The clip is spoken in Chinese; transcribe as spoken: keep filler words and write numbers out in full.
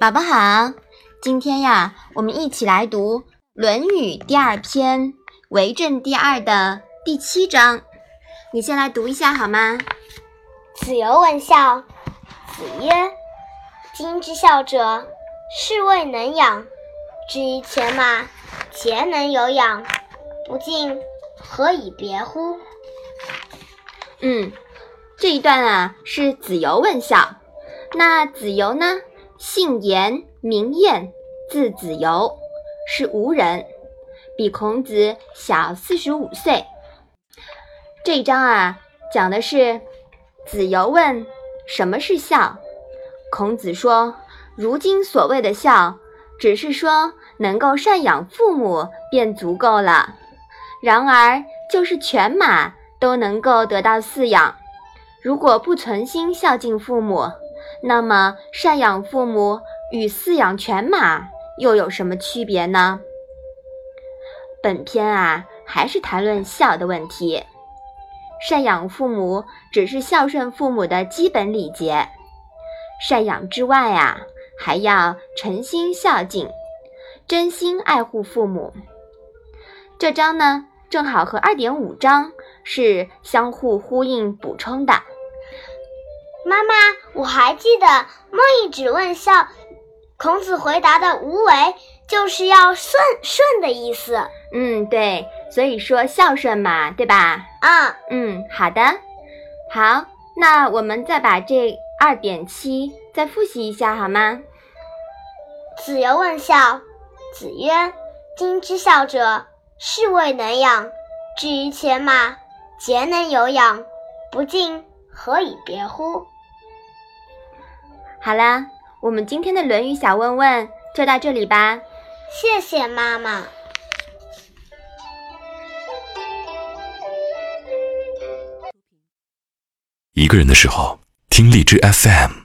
宝宝好，今天呀，我们一起来读《论语》第二篇为政第二的第七章。你先来读一下好吗？子游问孝。子曰：今之孝者，是谓能养。至于犬马，且能有养，不敬，何以别乎？嗯，这一段啊是子游问孝。那子游呢？姓颜，名晏，字子游，是吴人，比孔子小四十五岁。这一章啊，讲的是子游问什么是孝。孔子说，如今所谓的孝，只是说能够赡养父母便足够了。然而，就是犬马都能够得到饲养，如果不存心孝敬父母，那么赡养父母与饲养犬马又有什么区别呢？本篇啊还是谈论孝的问题。赡养父母只是孝顺父母的基本礼节，赡养之外啊还要诚心孝敬，真心爱护父母。这章呢正好和 二点五 章是相互呼应补充的。妈妈，我还记得孟懿只问孝，孔子回答的无为就是要顺顺的意思。嗯，对，所以说孝顺嘛，对吧？嗯嗯，好的。好，那我们再把这 二点七 再复习一下好吗？子游问孝。子曰：今之孝者，是谓能养。至于犬马，皆能有养，不敬，何以别乎？好啦，我们今天的《论语》小问问就到这里吧。谢谢妈妈。一个人的时候，听荔枝 F M。